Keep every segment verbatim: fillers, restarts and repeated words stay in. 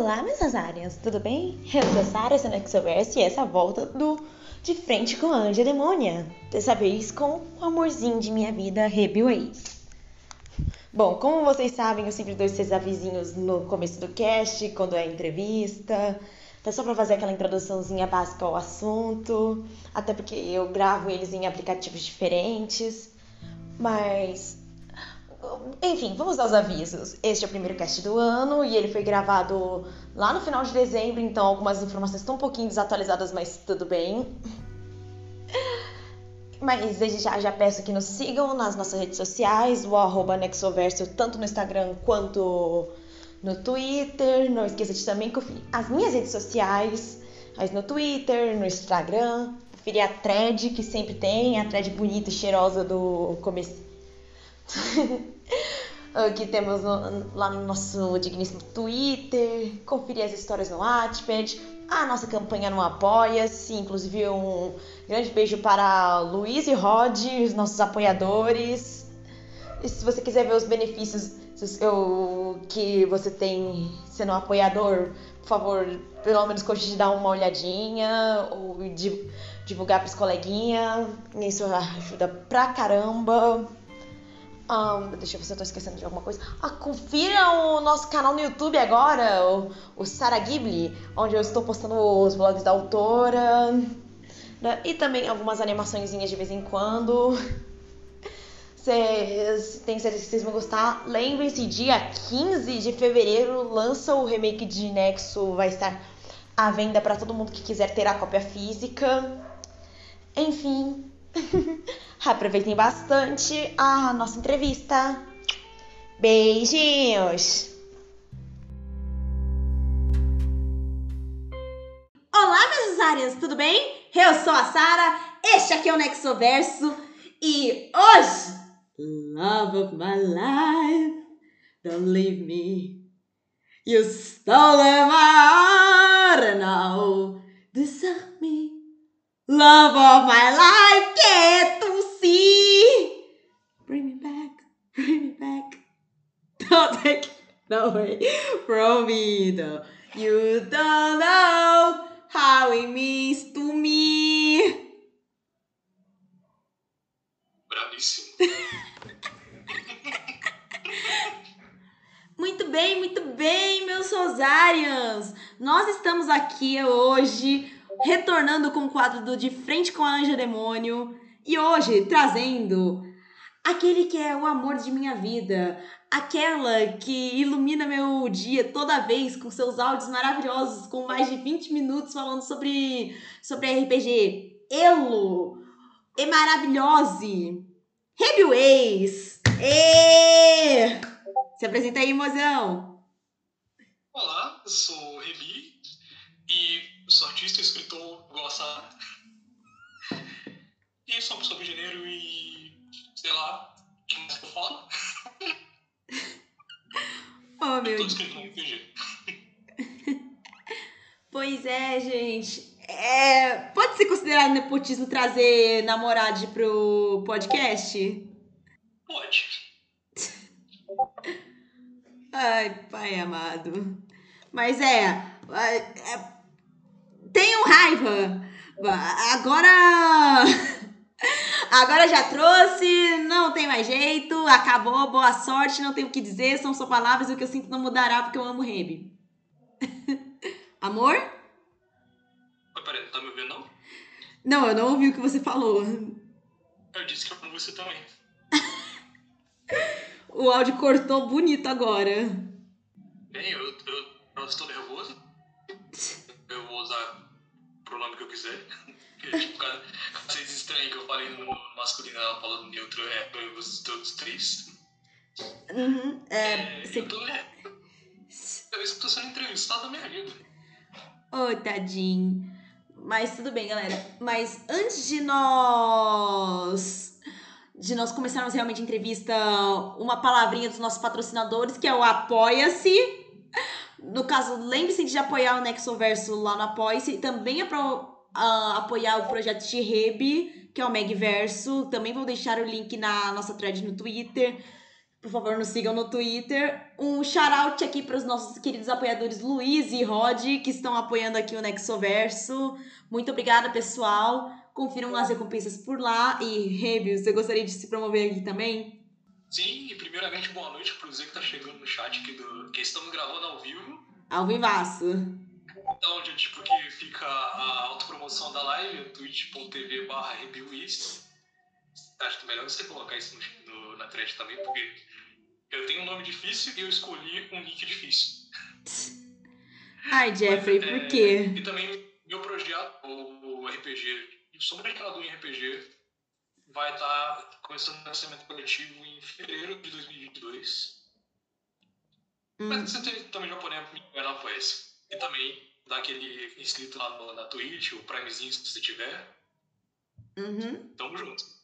Olá, meus azarinhos, tudo bem? Eu sou a Sarah, esse é o Nexoverso e essa volta do De Frente com a Anja Demônia. Dessa vez com o amorzinho de minha vida, Rebi Wax. Bom, como vocês sabem, eu sempre dou esses avisinhos no começo do cast, quando é entrevista. Tá só pra fazer aquela introduçãozinha básica ao assunto, até porque eu gravo eles em aplicativos diferentes. Mas... enfim, vamos aos avisos. Este é o primeiro cast do ano e ele foi gravado lá no final de dezembro, então algumas informações estão um pouquinho desatualizadas, mas tudo bem. Mas desde já, já peço que nos sigam nas nossas redes sociais, o arroba Nexoverso, tanto no Instagram quanto no Twitter. Não esqueça de também conferir as minhas redes sociais, mas no Twitter, no Instagram. Conferir a thread que sempre tem, a thread bonita e cheirosa do começo. Que temos no, lá no nosso digníssimo Twitter. Conferir as histórias no Wattpad, a nossa campanha no Apoia-se. Inclusive um grande beijo para Luiz e Rod, os nossos apoiadores. E se você quiser ver os benefícios eu, que você tem sendo um apoiador, por favor, pelo menos curte de dar uma olhadinha ou de, divulgar para os coleguinhas. Isso ajuda pra caramba. Um, deixa eu ver se eu tô esquecendo de alguma coisa. Ah, confira o nosso canal no YouTube agora, o, o Sarah Ghibli, onde eu estou postando os vlogs da autora, né? E também algumas animaçõezinhas de vez em quando. Cês, tenho certeza que vocês vão gostar. Lembrem-se, dia quinze de fevereiro lança o remake de Nexum, vai estar à venda para todo mundo que quiser ter a cópia física. Enfim... aproveitem bastante a nossa entrevista. Beijinhos! Olá, meus usuários, tudo bem? Eu sou a Sarah, este aqui é o Nexoverso e hoje... Love of my life, don't leave me. You stole my heart and now desert me. Love of my life, can't you see? Bring me back, bring me back. Don't take it away from me, though. You don't know how it means to me. Bravíssimo. Muito bem, muito bem, meus rosarians. Nós estamos aqui hoje... retornando com o quadro do De Frente com a Anja Demônio e hoje trazendo aquele que é o amor de minha vida, aquela que ilumina meu dia toda vez com seus áudios maravilhosos, com mais de vinte minutos falando sobre, sobre R P G. Elo e maravilhose, Rebi Wax. Se apresenta aí, mozão. Olá, eu sou o Rebi e... sou artista, escritor, gosta. E sou sobre gênero e... sei lá, que mais que eu falo? Oh, meu Deus. Pois é, gente. É... pode ser considerado nepotismo trazer namorade pro podcast? Pode. Ai, pai amado. Mas é... é... tenham raiva, agora agora já trouxe, não tem mais jeito, acabou, boa sorte, não tenho o que dizer, são só palavras, o que eu sinto não mudará porque eu amo Rebi. Amor? Peraí, tá me ouvindo não? Não, eu não ouvi o que você falou. Eu disse que eu amo você também. O áudio cortou bonito agora. Bem, eu, eu, eu estou nervoso. Eu vou usar o pronome que eu quiser. Porque, tipo, cara, vocês estranham que eu falei no masculino, ela falou no neutro, é, eu uso todos três. Uhum, é, é, você... Eu tô, é, eu estou sendo entrevistado na minha vida. Ô, oh, tadinho. Mas tudo bem, galera. Mas antes de nós... de nós começarmos realmente a entrevista, uma palavrinha dos nossos patrocinadores, que é o Apoia-se. No caso, lembre-se de apoiar o Nexoverso lá no Apoia-se e também apro- uh, apoiar o projeto de Rebi, que é o Megaverso. Também vou deixar o link na nossa thread no Twitter. Por favor, nos sigam no Twitter. Um shout-out aqui para os nossos queridos apoiadores Luiz e Rod, que estão apoiando aqui o Nexoverso. Muito obrigada, pessoal. Confiram as recompensas por lá. E, Rebi, você gostaria de se promover aqui também? Sim, e primeiramente, boa noite para o Zé que está chegando no chat, que, do... que estamos gravando ao vivo. Ao vivaço. Então, gente, porque fica a autopromoção da live, twitch ponto tv barra Rebi Wax. Acho que é melhor você colocar isso no, no, na thread também, porque eu tenho um nome difícil e eu escolhi um nick difícil. Ai, Jeffrey, mas, por é, quê? E também meu projeto, o, o R P G, o Sombra de Aradum em R P G, vai estar começando o lançamento coletivo em fevereiro de dois mil e vinte e dois. Hum. Mas você tem, também já podemos me enganar por esse. E também dá aquele inscrito lá no, na Twitch, o Primezinho, se você tiver. Uhum. Tamo junto.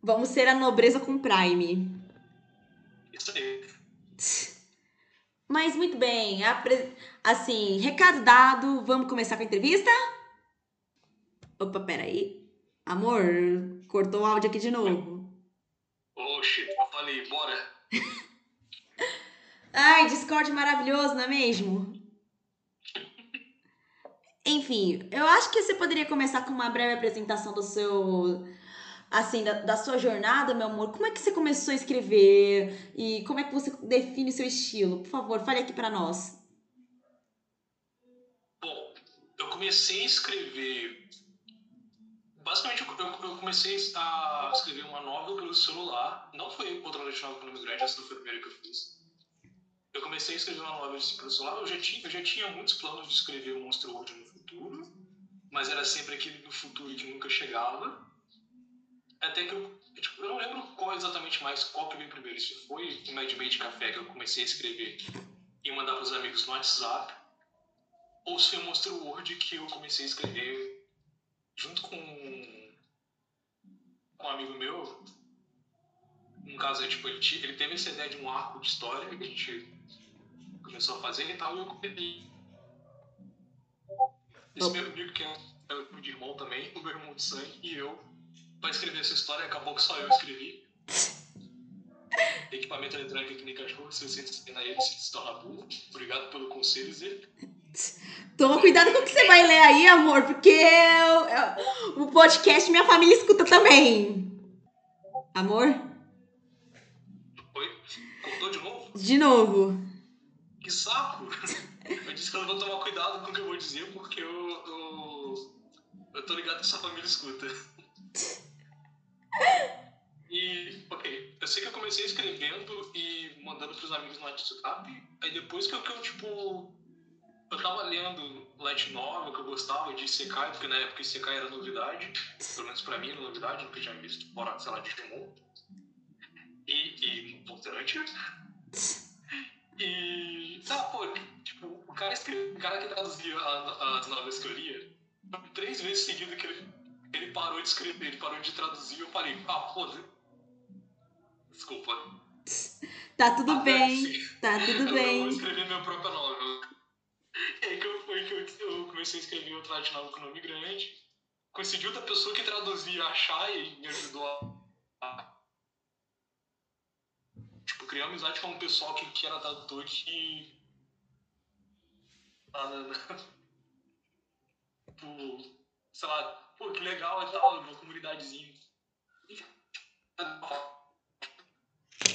Vamos ser a nobreza com Prime. Isso aí. Mas muito bem. Apre... Assim, recado dado. Vamos começar com a entrevista? Opa, peraí. Amor, cortou o áudio aqui de novo. Oxi, eu falei, bora. Ai, Discord maravilhoso, não é mesmo? Enfim, eu acho que você poderia começar com uma breve apresentação do seu... Assim, da, da sua jornada, meu amor, como é que você começou a escrever e como é que você define o seu estilo? Por favor, fale aqui pra nós. Bom, eu comecei a escrever... Basicamente, eu, eu comecei a escrever uma novela pelo celular. Não foi outra vez de novela pelo grande, essa não foi a primeira que eu fiz. Eu comecei a escrever uma novela pelo celular. Eu já tinha, eu já tinha muitos planos de escrever o Monster World no futuro, mas era sempre aquele do futuro que nunca chegava. Até que eu, tipo, eu não lembro qual exatamente mais, qual que veio primeiro. Isso foi o Mad Maid Café que eu comecei a escrever e mandar para os amigos no WhatsApp. Ou se foi o Monster World que eu comecei a escrever junto com um, um amigo meu. No caso, é, tipo, ele, ele teve essa ideia de um arco de história que a gente começou a fazer e tal, e eu comecei. Esse meu amigo, que é o meu irmão também, o meu irmão de sangue, e eu. Pra escrever essa história, acabou que só eu escrevi. Equipamento eletrônico que nem cachorro, se você ensinar ele, você se torna burro. Obrigado pelo conselho, Zé. Toma cuidado com o que você vai ler aí, amor, porque eu, eu, o podcast minha família escuta também. Amor? Oi? Contou de novo? De novo. Que saco! Eu disse que eu vou tomar cuidado com o que eu vou dizer, porque eu, eu, eu tô ligado que sua família escuta. E, ok, eu sei que eu comecei escrevendo e mandando pros amigos no WhatsApp. Aí depois que eu, que eu tipo, eu tava lendo light novel que eu gostava de Isekai, porque na época Isekai era novidade, pelo menos pra mim era novidade, nunca tinha visto, bora, sei lá, de Digimon e Monsterante. E, tá, pô, tipo, o cara, escreve, o cara que traduzia as novelas que eu lia, três vezes seguido que ele... Ele parou de escrever, ele parou de traduzir, eu falei, ah, foda-se. Desculpa. Tá tudo ah, bem, é, tá tudo eu bem. Eu vou escrever meu próprio nome. E aí que eu, foi que eu, eu comecei a escrever outro lado de novo com nome grande. Consegui outra pessoa que traduzia, achar e me ajudou a... Tipo, criar amizade com um pessoal que, que era tradutor que... Ah, não, não. Tipo, sei lá... Pô, que legal e tal, uma comunidadezinha. Eu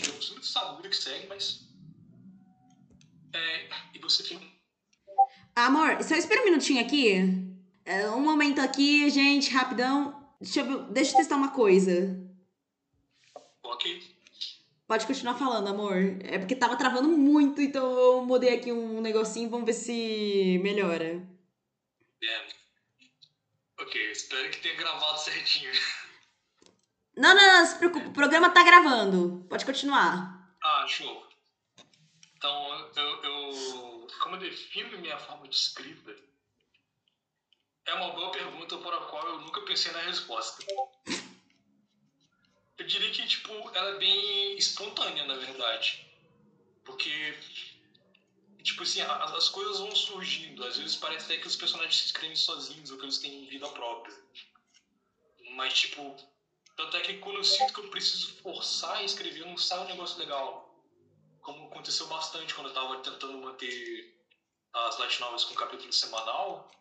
preciso de saúde que segue, mas... É, e você tem... Amor, só espera um minutinho aqui. É, um momento aqui, gente, rapidão. Deixa eu, deixa eu testar uma coisa. Ok. Pode continuar falando, amor. É porque tava travando muito, então eu mudei aqui um negocinho. Vamos ver se melhora. É... Ok, espero que tenha gravado certinho. Não, não, não se preocupe, o programa tá gravando. Pode continuar. Ah, show. Então, eu, eu como eu defino minha forma de escrita, é uma boa pergunta para a qual eu nunca pensei na resposta. Eu diria que, tipo, ela é bem espontânea, na verdade. Porque... Tipo assim, as, as coisas vão surgindo. Às vezes parece até que os personagens se escrevem sozinhos ou que eles têm vida própria. Mas, tipo, Tanto é que quando eu sinto que eu preciso forçar a escrever, eu não saio um negócio legal. Como aconteceu bastante quando eu tava tentando manter as light novels com capítulo semanal.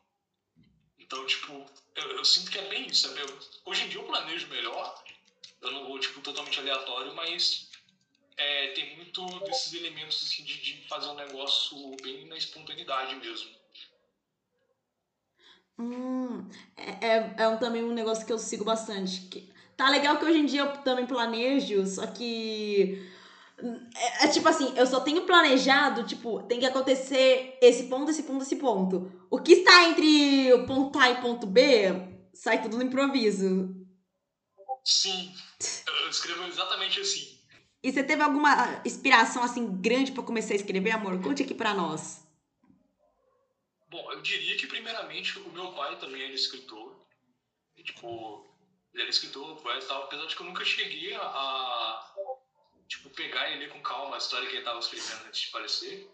Então, tipo, eu, eu sinto que é bem isso, sabe? Hoje em dia eu planejo melhor. Eu não vou, tipo, totalmente aleatório, mas é, tem muito desses elementos assim, de, de fazer um negócio bem na espontaneidade mesmo. Hum, é, é, é um, também um negócio que eu sigo bastante. Que, tá legal que hoje em dia eu também planejo, só que... É, é tipo assim, eu só tenho planejado, tipo, tem que acontecer esse ponto, esse ponto, esse ponto. O que está entre o ponto A e ponto B, sai tudo no improviso. Sim, eu escrevo exatamente assim. E você teve alguma inspiração, assim, grande para começar a escrever, amor? Conte aqui para nós. Bom, eu diria que, primeiramente, o meu pai também era escritor. E, tipo, ele era escritor, poeta e tal, apesar de que eu nunca cheguei a... tipo, pegar e ler com calma a história que ele tava escrevendo antes de aparecer.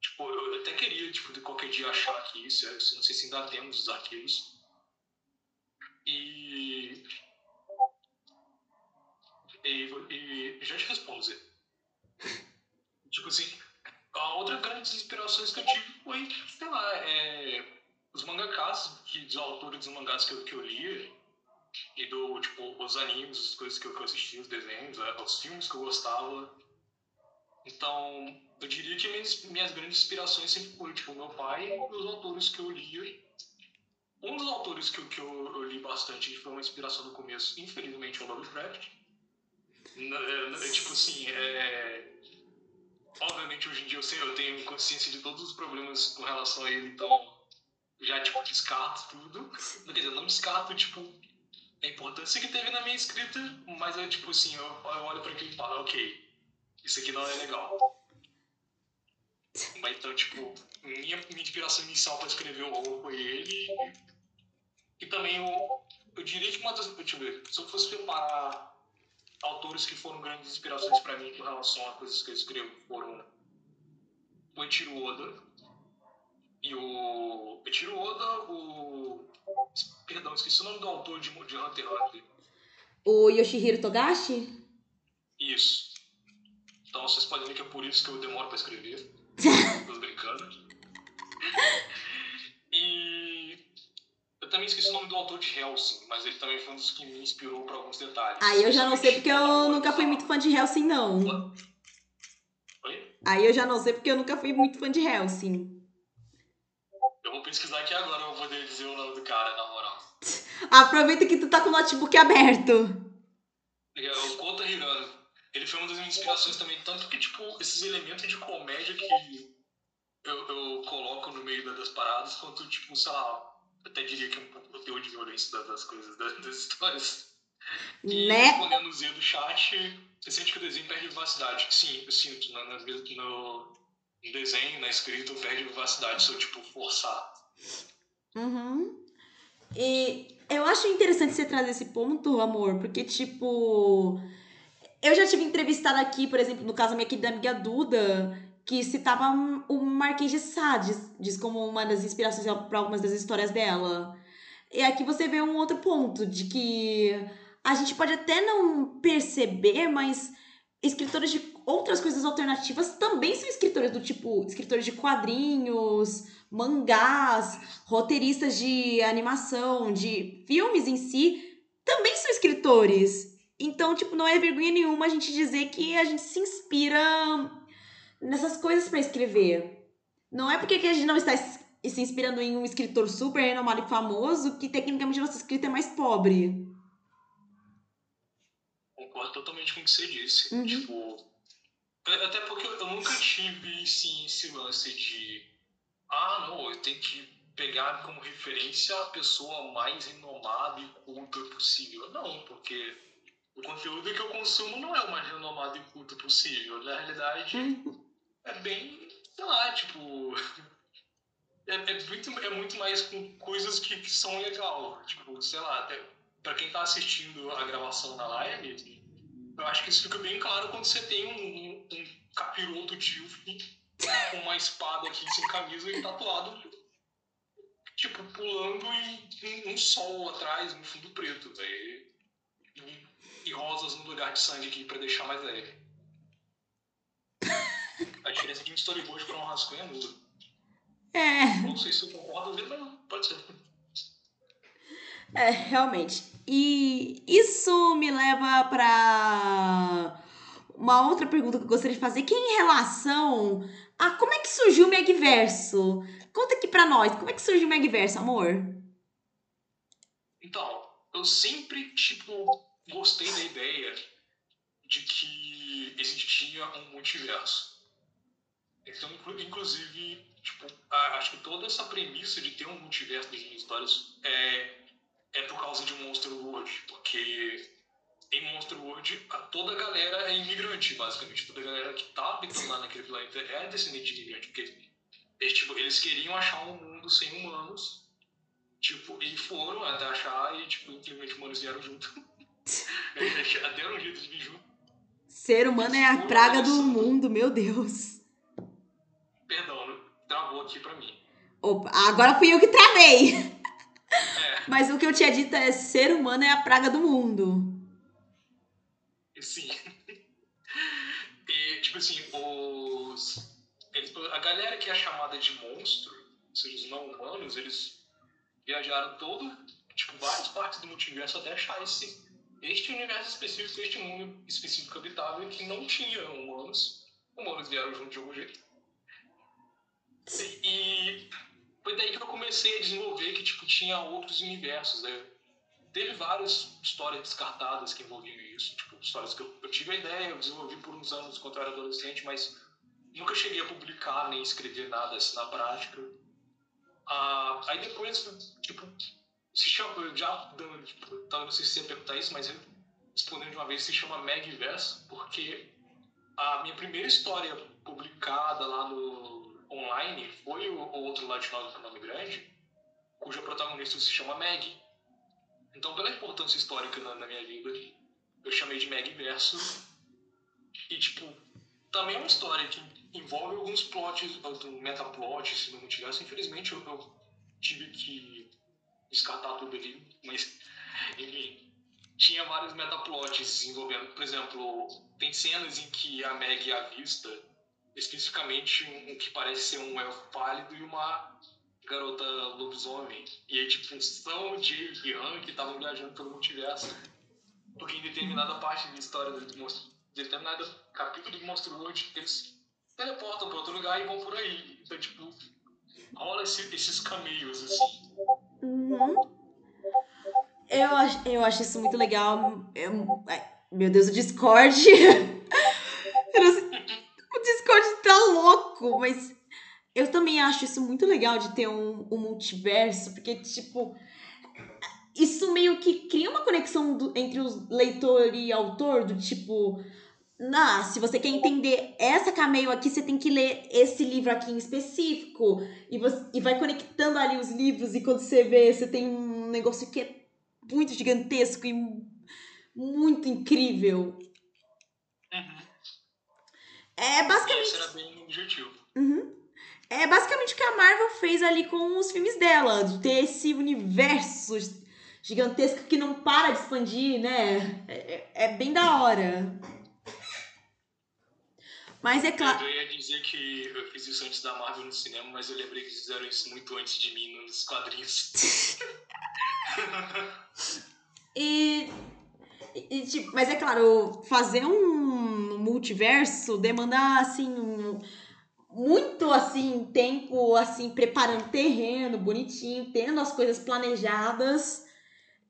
Tipo, eu até queria, tipo, de qualquer dia achar que isso, não sei se ainda temos os arquivos. E... E, e já te respondo, Zé. Tipo assim, a outra grande das inspirações que eu tive foi, sei lá, é, os mangakas, que, dos autores dos mangás que eu, que eu lia, e do, tipo, os animes, as coisas que eu assistia, os desenhos, os filmes que eu gostava. Então, eu diria que minhas, minhas grandes inspirações sempre foram, tipo, meu pai e os autores que eu li. Um dos autores que, que eu, eu li bastante foi uma inspiração no começo, infelizmente, o Lovecraft. É, é, tipo assim, é... obviamente, hoje em dia eu, sei, eu tenho consciência de todos os problemas com relação a ele, então já, tipo, descarto tudo. Quer dizer, não descarto, tipo... a importância que teve na minha escrita, mas é tipo assim, eu, eu olho pra aquilo e falo, ok, isso aqui não é legal. Mas então, tipo, minha, minha inspiração inicial pra escrever o rolo foi ele. E também, eu, eu diria que uma das... Deixa eu ver, se eu fosse preparar autores que foram grandes inspirações pra mim com relação a coisas que eu escrevo, foram o Petiru Oda e o... Petiru Oda, o... Perdão, esqueci o nome do autor de Hunter x Hunter. O Yoshihiro Togashi? Isso. Então vocês podem ver que é por isso que eu demoro pra escrever. Tô brincando. E eu também esqueci o nome do autor de Hellsing, mas ele também foi um dos que me inspirou pra alguns detalhes. Aí eu já não sei porque eu nunca fui muito fã de Hellsing, não. Oi? Aí eu já não sei porque eu nunca fui muito fã de Hellsing. Eu vou pesquisar aqui agora, eu vou poder dizer o nome do cara, na moral. Aproveita que tu tá com o notebook aberto. É, o Conde, ele foi uma das minhas inspirações também, tanto que, tipo, esses elementos de comédia que eu, eu coloco no meio das paradas, quanto, tipo, sei lá, eu até diria que é um pouco do teor de violência das coisas, das, das histórias. E né? Respondendo o Z do chat, você sente que o desenho perde vivacidade. Sim, eu sinto, na vez que no... no desenho, na escrita, eu perde vivacidade se eu, tipo, forçar. Uhum. E eu acho interessante você trazer esse ponto, amor, porque, tipo... Eu já tive entrevistada aqui, por exemplo, no caso minha aqui da amiga Duda, que citava o Marquês de Sade, diz como uma das inspirações para algumas das histórias dela. E aqui você vê um outro ponto, de que a gente pode até não perceber, mas... escritores de outras coisas alternativas também são escritores do tipo... escritores de quadrinhos, mangás, roteiristas de animação, de filmes em si, também são escritores. Então, tipo, não é vergonha nenhuma a gente dizer que a gente se inspira nessas coisas pra escrever. Não é porque a gente não está se inspirando em um escritor super renomado e famoso que, tecnicamente, a nossa escrita é mais pobre. Concordo totalmente com o que você disse. Uhum. Tipo, até porque eu nunca tive, sim, esse lance de... Ah, não, eu tenho que pegar como referência a pessoa mais renomada e culta possível. Não, porque o conteúdo que eu consumo não é o mais renomado e culto possível. Na realidade, uhum. é bem... Sei lá, tipo... É, é, muito, é muito mais com coisas que, que são legal. Tipo, sei lá, até... Pra quem tá assistindo a gravação na live, eu acho que isso fica bem claro quando você tem um, um, um capiroto de com uma espada aqui sem camisa e tatuado, tipo, pulando e um, um sol atrás no fundo preto, velho. e, e rosas no lugar de sangue aqui pra deixar mais leve. A diferença de um storyboard pra um rascunho é muda. É. Não sei se eu concordo, mas pode ser. É, realmente. E isso me leva pra uma outra pergunta que eu gostaria de fazer, que é em relação a como é que surgiu o Megaverso. Conta aqui pra nós, como é que surgiu o Megaverso, amor? Então, eu sempre, tipo, gostei da ideia de que existia um multiverso. Então, inclusive, tipo, acho que toda essa premissa de ter um multiverso de histórias é, é por causa de Monster World, porque em Monster World, a toda a galera é imigrante, basicamente. Toda a galera que tá habitando lá naquele planeta é descendente de imigrante, porque eles, tipo, eles queriam achar um mundo sem humanos, tipo, e foram até achar, e, tipo, infelizmente, humanos vieram junto. Eles até eram juntos de vir junto. Ser humano eles é a praga do mundo, meu Deus. Perdão, travou aqui pra mim. Opa, agora fui eu que travei. É. Mas o que eu tinha dito é, ser humano é a praga do mundo. Sim. E, tipo assim, os... Eles, a galera que é chamada de monstro, seja, os não humanos, eles viajaram todo, tipo, várias partes do multiverso até achar esse, este universo específico, este mundo específico habitável que não tinha humanos. Humanos vieram junto de algum jeito. E, e foi daí que eu comecei a desenvolver que, tipo, tinha outros universos, né? Teve várias histórias descartadas que envolviam isso, tipo, histórias que eu, eu tive a ideia, eu desenvolvi por uns anos quando eu era adolescente, mas nunca cheguei a publicar nem escrever nada assim na prática. Ah, aí depois, tipo, se chama, eu já tipo, não sei se ia perguntar isso, mas eu respondendo de uma vez, se chama Megaverso, porque a minha primeira história publicada lá no online foi o outro lá de nome grande, cuja protagonista se chama Meg. Então, pela importância histórica na, na minha vida, eu chamei de Megaverso. E, tipo, também é uma história que envolve alguns plots, metaplots no multiverso. Infelizmente, eu, eu tive que descartar tudo ali, mas, enfim, tinha vários metaplots envolvendo. Por exemplo, tem cenas em que a Meg avista, especificamente, um, um que parece ser um elfo pálido e uma garota lobisomem. E aí, tipo, são o Jay e Han que estavam viajando pelo multiverso. Porque em determinada parte da história do monstro, determinado capítulo do Monster World, eles teleportam para outro lugar e vão por aí. Então, tipo, rola esse, esses caminhos, assim. Uhum. Eu, eu acho isso muito legal. Eu, ai, meu Deus, o Discord... O Discord tá louco, mas eu também acho isso muito legal de ter um, um multiverso, porque, tipo... Isso meio que cria uma conexão do, entre o leitor e autor, do tipo... Ah, se você quer entender essa cameo aqui, você tem que ler esse livro aqui em específico. E, você, e vai conectando ali os livros, e quando você vê, você tem um negócio que é muito gigantesco e muito incrível. Uhum. É basicamente... Esse era bem objetivo. Uhum. É basicamente o que a Marvel fez ali com os filmes dela, de ter esse universo gigantesco que não para de expandir, né? É, é bem da hora. Mas é claro... Eu ia dizer que eu fiz isso antes da Marvel no cinema, mas eu lembrei que eles fizeram isso muito antes de mim nos quadrinhos. e, e, tipo, mas é claro, fazer um multiverso demanda, assim, um, muito, assim, tempo, assim, preparando terreno bonitinho, tendo as coisas planejadas.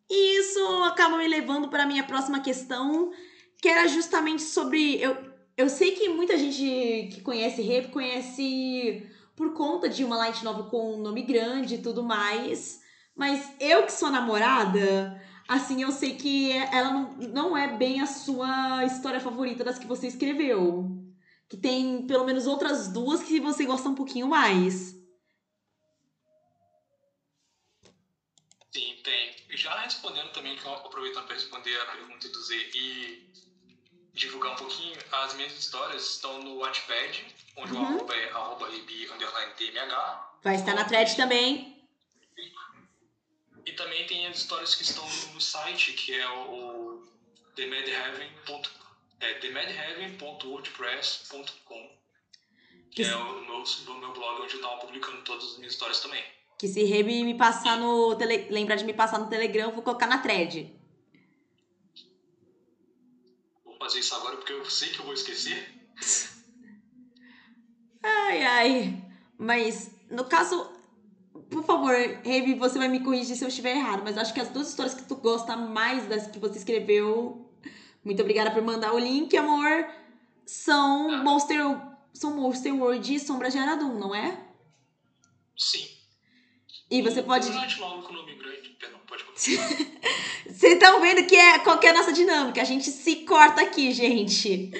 E isso acaba me levando para a minha próxima questão, que era justamente sobre... Eu, Eu sei que muita gente que conhece Rebi conhece por conta de uma light novel com um nome grande e tudo mais. Mas eu que sou namorada, assim, eu sei que ela não, não é bem a sua história favorita das que você escreveu. Que tem pelo menos outras duas que você gosta um pouquinho mais. Sim, tem. Já respondendo também, aproveitando para responder a pergunta do Zé e... divulgar um pouquinho, as minhas histórias estão no Wattpad, onde uhum. o arroba é arroba rebi underline tmh. Vai estar na thread também. E, e também tem as histórias que estão no site, que é o, o the mad haven ponto wordpress ponto com, que é o meu, o meu blog onde eu tava publicando todas as minhas histórias também. Que se Rebi me passar no tele, lembrar de me passar no Telegram, eu vou colocar na thread. Vou fazer isso agora porque eu sei que eu vou esquecer. Ai, ai. Mas, no caso, por favor, Rebi, você vai me corrigir se eu estiver errado, mas acho que as duas histórias que tu gosta mais das que você escreveu, muito obrigada por mandar o link, amor, são ah. Monster, são Monster World e Sombra de Aradum, não é? Sim. E você pode... Vocês estão vendo que é, qual que é a nossa dinâmica? A gente se corta aqui, gente.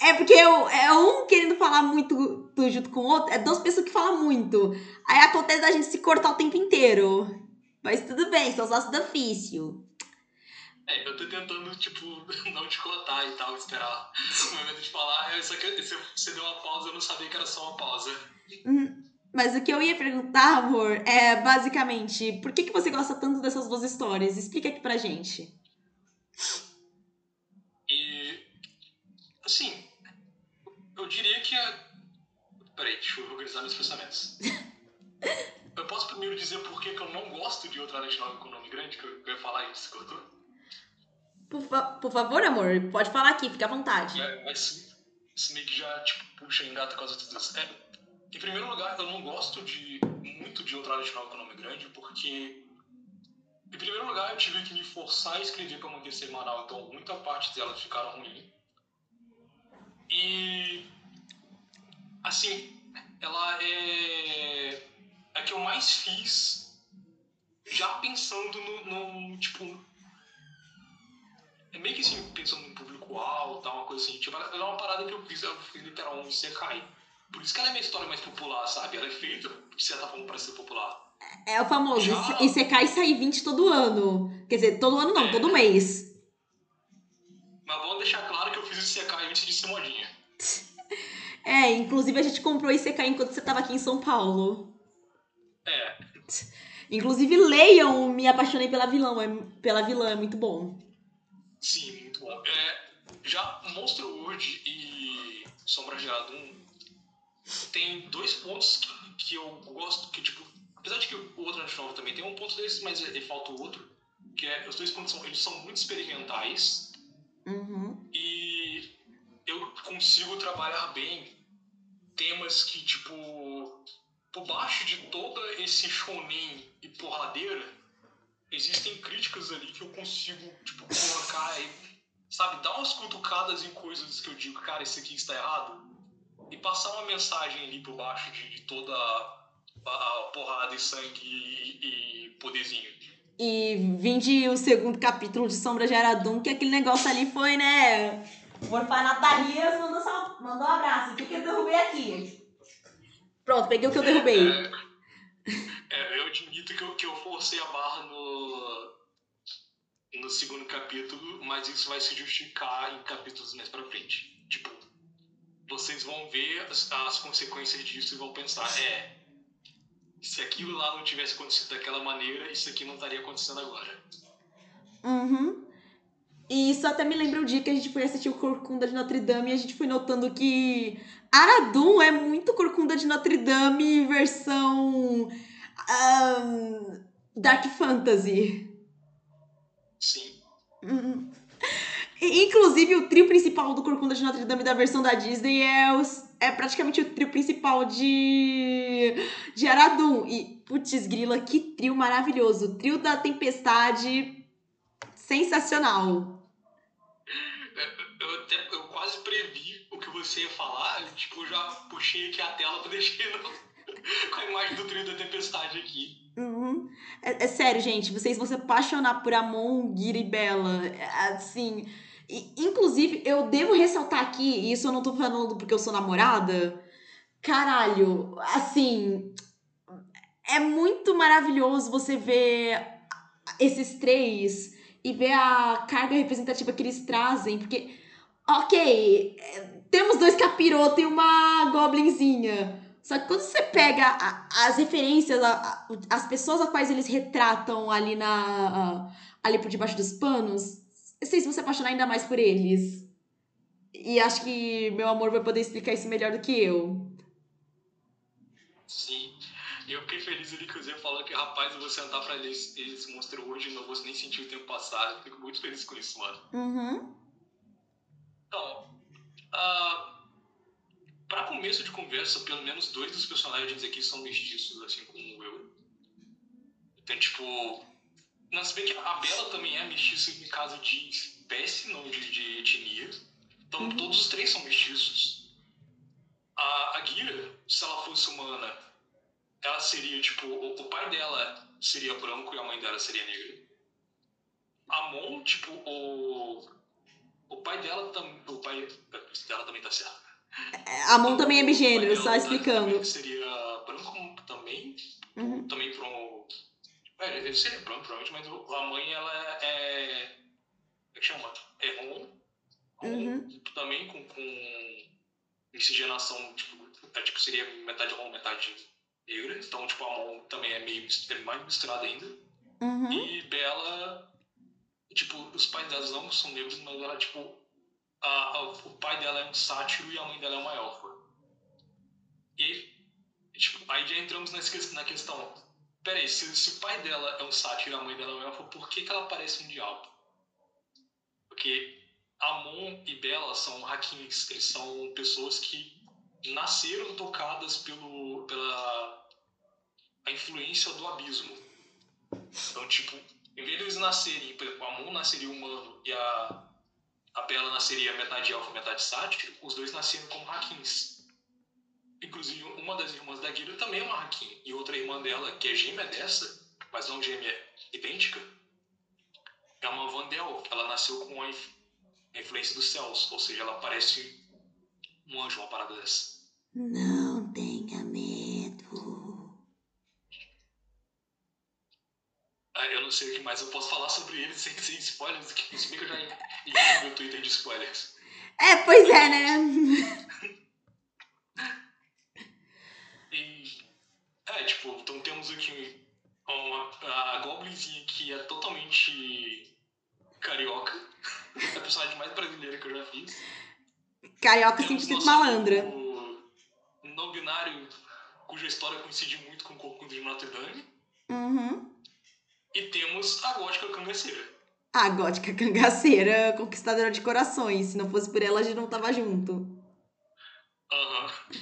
É porque eu, é um querendo falar muito junto com o outro. É duas pessoas que falam muito. Aí acontece a gente se cortar o tempo inteiro. Mas tudo bem, são os nossos ofícios. É, eu tô tentando, tipo, não te cortar e tal, esperar o momento de falar. Só que você deu uma pausa, eu não sabia que era só uma pausa. Hum. Mas o que eu ia perguntar, amor, é basicamente, por que, que você gosta tanto dessas duas histórias? Explica aqui pra gente. E, assim, eu diria que a... Peraí, deixa eu organizar meus pensamentos. Eu posso primeiro dizer por que, que eu não gosto de outra light novel com nome grande, que eu, que eu ia falar isso, cortou? Por, fa- por favor, amor, pode falar aqui, fica à vontade. É, mas isso meio que já, tipo, puxa em data com as outras... É. Em primeiro lugar, eu não gosto de, muito de outra light novel com nome grande, porque, em primeiro lugar, eu tive que me forçar a escrever para manter semanal, então muita parte delas ficaram ruim. E, assim, ela é a que eu mais fiz já pensando no, no tipo, é meio que assim, pensando no público-alvo, tá, uma coisa assim. Tipo, ela é uma parada que eu fiz, eu fiz literalmente Sekai. Por isso que ela é minha história mais popular, sabe? Ela é feita, de certa forma, pra ser popular. É o famoso, já... e você cai e sai vinte todo ano. Quer dizer, todo ano não, é. Todo mês. Mas vamos deixar claro que eu fiz o I C K antes de ser modinha. É, inclusive a gente comprou o I C K enquanto você tava aqui em São Paulo. É. Inclusive leiam Me Apaixonei pela Vilã, é, pela vilã, é muito bom. Sim, muito bom. É, já Monster World e Sombra de Aradum tem dois pontos que, que eu gosto, que tipo, apesar de que o outro light novel também tem um ponto desses, mas ele falta o outro, que é, os dois pontos são, eles são muito experimentais, uhum. E eu consigo trabalhar bem temas que, tipo, por baixo de todo esse shonen e porradeira, existem críticas ali que eu consigo, tipo, colocar e, sabe, dar umas cutucadas em coisas que eu digo, cara, isso aqui está errado. E passar uma mensagem ali por baixo de, de toda a porrada e sangue e, e poderzinho. E vinde o segundo capítulo de Sombra de Aradum, que aquele negócio ali foi, né? O Orfanatarias mandou, só, mandou um abraço. O que eu derrubei aqui? Pronto, peguei o que eu derrubei. É, é, eu admito que eu, que eu forcei a barra no, no segundo capítulo, mas isso vai se justificar em capítulos mais pra frente. Tipo, vocês vão ver as, as consequências disso e vão pensar, é, se aquilo lá não tivesse acontecido daquela maneira, isso aqui não estaria acontecendo agora. Uhum. E isso até me lembra o dia que a gente foi assistir o Corcunda de Notre Dame e a gente foi notando que Aradum é muito Corcunda de Notre Dame versão um, Dark Fantasy. Sim. Uhum. Inclusive, o trio principal do Corcunda de Notre Dame da versão da Disney é, os, é praticamente o trio principal de, de Aradum. E, putz, grila, que trio maravilhoso. O trio da Tempestade, sensacional. Eu, até, eu quase previ o que você ia falar. Tipo, eu já puxei aqui a tela pra deixar com a imagem do trio da Tempestade aqui. Uhum. É, é sério, gente. Vocês vão se apaixonar por Amon, Guira e Bela. Assim... E, inclusive, eu devo ressaltar aqui, e isso eu não tô falando porque eu sou namorada, caralho, assim, é muito maravilhoso você ver esses três e ver a carga representativa que eles trazem, porque, ok, temos dois capirotos e uma goblinzinha, só que quando você pega a, as referências, a, a, as pessoas a quais eles retratam ali na... A, ali por debaixo dos panos... sei se você apaixonar ainda mais por eles. E acho que meu amor vai poder explicar isso melhor do que eu. Sim. Eu fiquei feliz ali que o Zé falou que, rapaz, eu vou sentar pra ler esse, esse monstro hoje e não vou nem sentir o tempo passar. Eu fico muito feliz com isso, mano. Uhum. Então, uh, pra começo de conversa, pelo menos dois dos personagens aqui são mestiços, assim como eu. Então, tipo... Não, se bem que a Bela também é mestiça em caso de espécie, não de, de etnia. Então, uhum. todos os três são mestiços. A, a Gira, se ela fosse humana, ela seria, tipo... O, o pai dela seria branco e a mãe dela seria negra. Amon, tipo, o... O pai dela também... O pai dela também tá certo. Amon também é bigênero, só explicando. Seria branco também. Uhum. Também pra um... É, ele seria branco, provavelmente, mas a mãe, ela é... Como é que chama? É Ron. Uhum. Também com, com miscigenação, tipo, é, tipo, seria metade rom, metade negra. Então, tipo, a mão também é meio é mais misturada ainda. Uhum. E Bela, tipo, os pais delas não são negros, mas ela, tipo, a, a, o pai dela é um sátiro e a mãe dela é uma elfa. E, tipo, aí já entramos nessa, na questão, peraí, se, se o pai dela é um sátiro e a mãe dela é uma elfa, por que que ela parece um diabo? Porque... Amon e Bela são hakins, eles são pessoas que nasceram tocadas pelo, pela a influência do abismo. Então, tipo, em vez de eles nascerem, por exemplo, Amon nasceria humano e a, a Bela nasceria metade alfa, metade sátiro, os dois nasceram como hakins. Inclusive, uma das irmãs da Gira também é uma hakin, e outra irmã dela, que é gêmea dessa, mas não gêmea idêntica, é uma Vandel, ela nasceu com a A influência dos céus, ou seja, ela parece um anjo, uma parada dessa. Não tenha medo. Ah, eu não sei o que mais eu posso falar sobre ele sem, sem spoilers, que isso fica já em, em meu Twitter de spoilers. É, pois é, né? E, é, tipo, então temos aqui uma, a Goblinzinha que é totalmente carioca. É a personagem mais brasileira que eu já fiz. Carioca cem por cento malandra. Um não binário cuja história coincide muito com o corpo de Notre Dame. Uhum. E temos a gótica cangaceira. A gótica cangaceira, conquistadora de corações. Se não fosse por ela, a gente não tava junto. Aham. Uhum.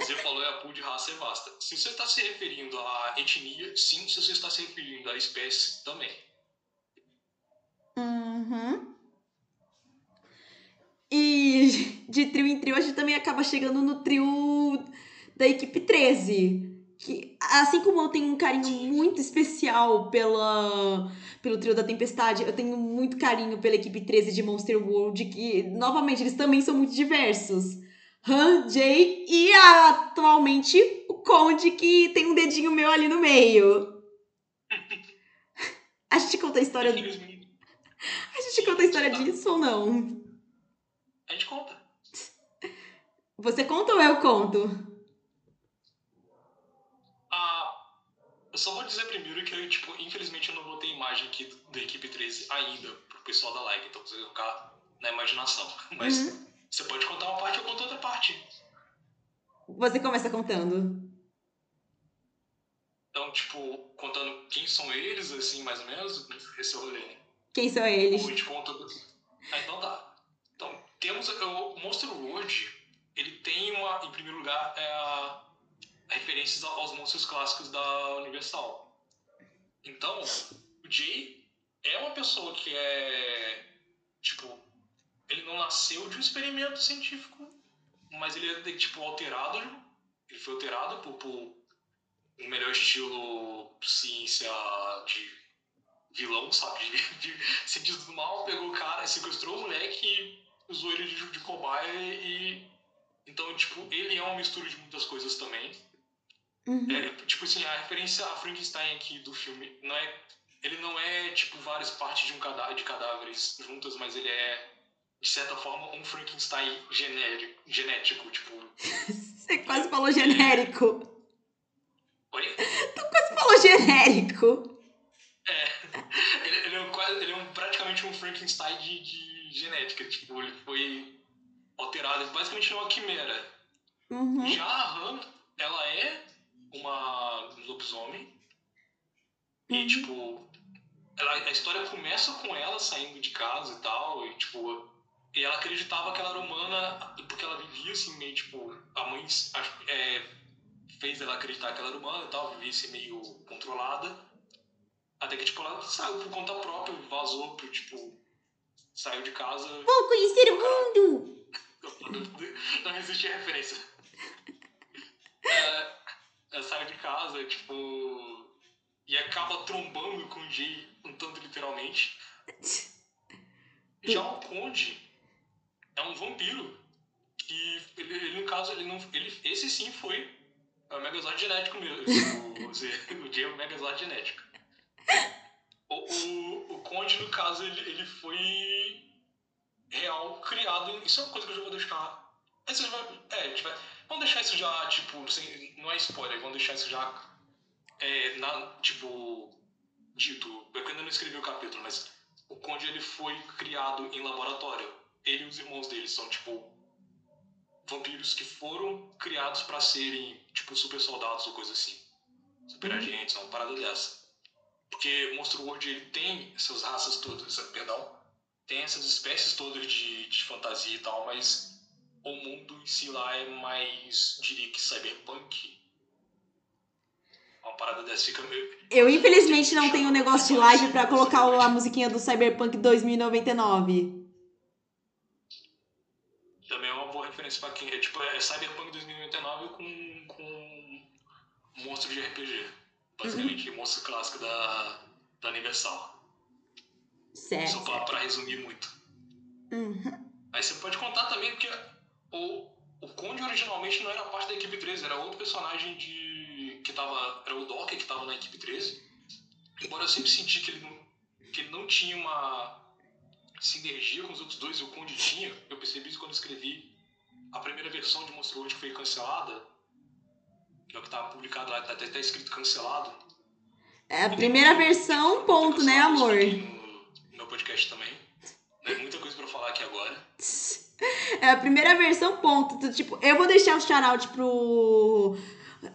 Você falou, é a pool de raça é vasta. Se você está se referindo à etnia, sim. Se você está se referindo à espécie, também. Uhum. E de trio em trio a gente também acaba chegando no trio da equipe treze, que assim como eu tenho um carinho muito especial pela, pelo trio da Tempestade, eu tenho muito carinho pela equipe treze de Monster World, que novamente eles também são muito diversos. Han, Jay e atualmente o Conde, que tem um dedinho meu ali no meio. A gente conta a história do... A gente Sim, conta a história tá. disso ou não? A gente conta. Você conta ou eu conto? Ah, eu só vou dizer primeiro que eu, tipo, infelizmente eu não botei imagem aqui da equipe treze ainda pro pessoal da live, então vocês vão ficar na imaginação. Mas uhum. você pode contar uma parte, eu conto outra parte. Você começa contando. Então, tipo, contando quem são eles, assim, mais ou menos, esse é o rolê. Quem são eles? Ah, então tá. Então, temos o Monster World, ele tem uma, em primeiro lugar, é a, a referências aos monstros clássicos da Universal. Então, o Jay é uma pessoa que é, tipo, ele não nasceu de um experimento científico, mas ele é, tipo, alterado, ele foi alterado por, por um melhor estilo ciência de... vilão, sabe, de, de sentido do mal, pegou o cara, sequestrou o moleque e usou ele de, de cobaia e... Então, tipo, ele é uma mistura de muitas coisas também. Uhum. É, tipo assim, a referência a Frankenstein aqui do filme, não é, ele não é, tipo, várias partes de, um cadá- de cadáveres juntas, mas ele é, de certa forma, um Frankenstein genérico, genético, tipo... Você quase falou genérico. Oi? Tu quase falou genérico. É, ele, ele, é um, ele é um praticamente basicamente um Frankenstein de, de genética, tipo, ele foi alterado, basicamente é uma quimera. Uhum. Já a Han, ela é uma lobisomem, uhum. e, tipo, ela, a história começa com ela saindo de casa e tal, e, tipo, e ela acreditava que ela era humana porque ela vivia, assim, meio, tipo, a mãe é, fez ela acreditar que ela era humana e tal, vivia assim, meio controlada. Até que, tipo, ela saiu por conta própria, vazou pro, tipo, saiu de casa... Vou conhecer o mundo! Não existe referência. É, ela saiu de casa, tipo... E acaba trombando com o Jay, um tanto literalmente. Já o Conde é um vampiro. Que, ele, ele, no caso, ele não... Ele, esse sim foi o Megazord genético mesmo. O Jay é o Megazord genético. O, o, o Conde, no caso, ele, ele foi real, criado. Isso é uma coisa que eu já vou deixar. Essa vai, é, a gente vai, vamos deixar isso já, tipo, sem, não é spoiler, vamos deixar isso já, é, na, tipo, dito. Eu ainda não escrevi o capítulo, mas o Conde, ele foi criado em laboratório. Ele e os irmãos dele são, tipo, vampiros que foram criados pra serem, tipo, super soldados ou coisa assim. Super agentes, uma parada dessa. Porque Monster World, ele tem essas raças todas, perdão, tem essas espécies todas de, de fantasia e tal, mas o mundo em si lá é mais, diria que cyberpunk. Uma parada dessa fica meio... Eu infelizmente não tenho um negócio de live pra colocar a musiquinha do Cyberpunk dois mil e noventa e nove. Também é uma boa referência pra quem é, tipo, é Cyberpunk dois mil e noventa e nove com, com monstro de R P G. Basicamente, uhum. monstro clássico da, da Universal. Certo. Só pra, pra resumir muito. Uhum. Aí você pode contar também que o, o Conde originalmente não era parte da Equipe treze, era outro personagem de que tava... Era o Doc que tava na Equipe treze. Embora eu sempre senti que ele não, que ele não tinha uma sinergia com os outros dois, e o Conde tinha. Eu percebi isso quando escrevi a primeira versão de Monster World, que foi cancelada. Que é o que estava publicado lá, está até escrito cancelado. É a primeira versão, ponto, né, amor? No meu podcast também. Tem muita coisa pra falar aqui agora. É a primeira versão, ponto. Tipo, eu vou deixar o shout-out pro,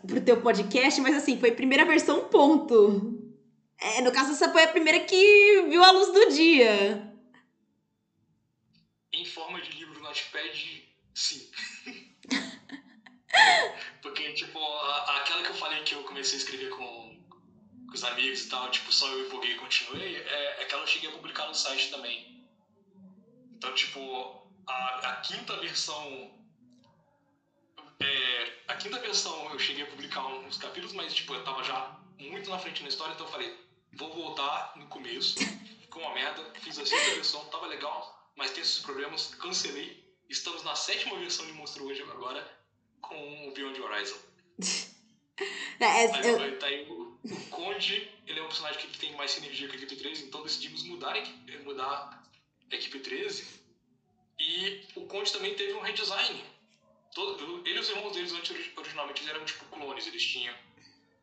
pro teu podcast, mas assim, foi primeira versão, ponto. É, no caso, essa foi a primeira que viu a luz do dia. Em forma de livro no Notepad, sim. Porque, tipo, a, aquela que eu falei que eu comecei a escrever com, com os amigos e tal, tipo, só eu empolguei e continuei, é, é aquela que eu cheguei a publicar no site também. Então, tipo, a, a quinta versão... É, a quinta versão eu cheguei a publicar uns capítulos, mas, tipo, eu tava já muito na frente na história, então eu falei, vou voltar no começo, ficou uma merda, fiz a sexta versão, tava legal, mas tem esses problemas, cancelei, estamos na sétima versão de Monster World agora, com o Beyond Horizon. Mas agora tá aí o, o Conde, ele é um personagem que tem mais sinergia que a Equipe treze, então decidimos mudar a equipe, mudar a Equipe treze. E o Conde também teve um redesign. Todo, ele e os irmãos deles antes, originalmente eles eram tipo clones, eles tinham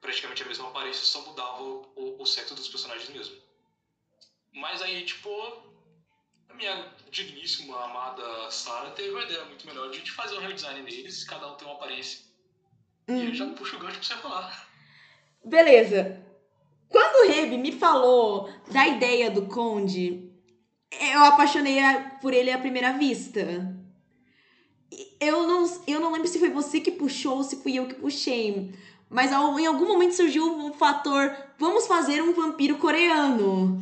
praticamente a mesma aparência, só mudava o, o, o sexo dos personagens mesmo. Mas aí, tipo, a minha digníssima, amada Sarah teve uma ideia muito melhor de fazer um redesign neles, cada um tem uma aparência. Hum. E eu já puxo o gancho pra você falar. Beleza. Quando o Rebi me falou da ideia do Conde, eu apaixonei por ele à primeira vista. Eu não, eu não lembro se foi você que puxou ou se fui eu que puxei, mas em algum momento surgiu o fator, vamos fazer um vampiro coreano.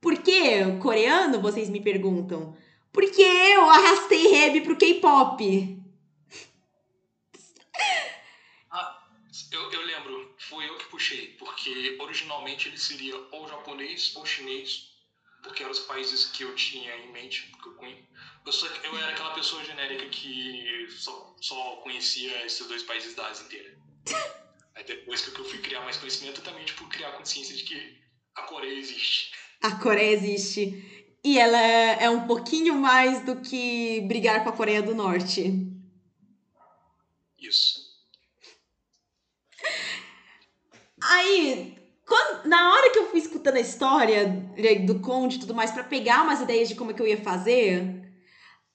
Por que coreano, vocês me perguntam? Porque eu arrastei Rebi pro K-pop. Ah, eu, eu lembro. Foi eu que puxei. Porque originalmente ele seria ou japonês ou chinês. Porque eram os países que eu tinha em mente. Porque eu, conhe... eu, só, eu era aquela pessoa genérica que só, só conhecia esses dois países da Ásia inteira. Aí depois que eu fui criar mais conhecimento, eu também tipo, criar consciência de que a Coreia existe. A Coreia existe. E ela é um pouquinho mais do que brigar com a Coreia do Norte. Isso. Aí, Quando, na hora que eu fui escutando a história do Conde e tudo mais, pra pegar umas ideias de como é que eu ia fazer,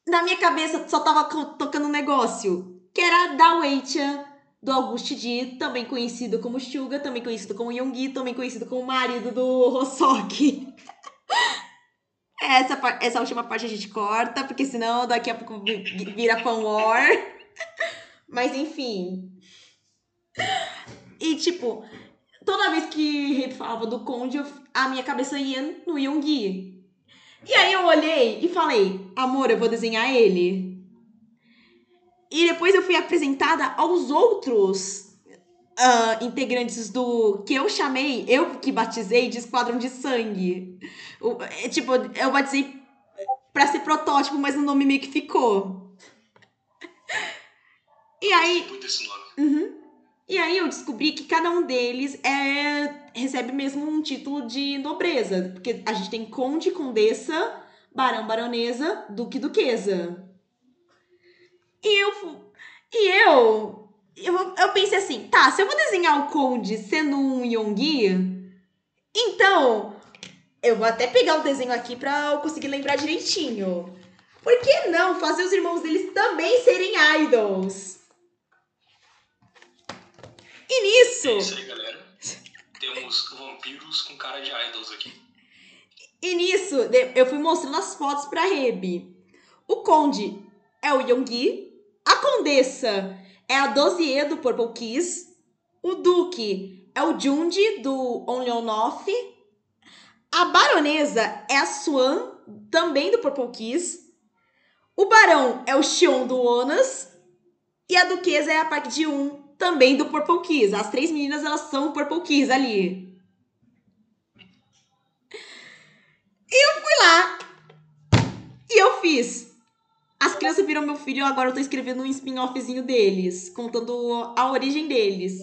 na minha cabeça só tava tocando um negócio, que era da Weitia, do Auguste Di, também conhecido como Shuga, também conhecido como Yongi, também conhecido como marido do Hosoki. Essa, essa última parte a gente corta, porque senão daqui a pouco vira fan war. Mas enfim. E tipo, toda vez que ele falava do Conde, eu, a minha cabeça ia no Yongi. E aí eu olhei e falei, amor, eu vou desenhar ele. E depois eu fui apresentada aos outros uh, integrantes do... Que eu chamei, eu que batizei de Esquadrão de Sangue. O, é, tipo, eu batizei pra ser protótipo, mas o nome meio que ficou. E aí... Muito esse nome. Uhum. E aí eu descobri que cada um deles é, recebe mesmo um título de nobreza. Porque a gente tem conde, condessa, barão, baronesa, duque, duquesa. E eu... E eu... Eu, eu pensei assim, tá, se eu vou desenhar o conde sendo um Yongi, então eu vou até pegar o desenho aqui pra eu conseguir lembrar direitinho. Por que não fazer os irmãos deles também serem idols? E nisso... É isso aí, galera. Temos vampiros com cara de idols aqui. E nisso, eu fui mostrando as fotos pra Rebi. O conde é o Yongi. A condessa é a Dozie do Purple Kiss. O duque é o Junji do Only On Off. A baronesa é a Swan, também do Purple Kiss. O barão é o Shion do Onas. E a duquesa é a Park Ji-un, também do Purple Kiss. As três meninas, elas são o Purple Kiss ali. E eu fui lá. E eu fiz. As crianças viram meu filho e agora eu tô escrevendo um spin-offzinho deles. Contando a origem deles.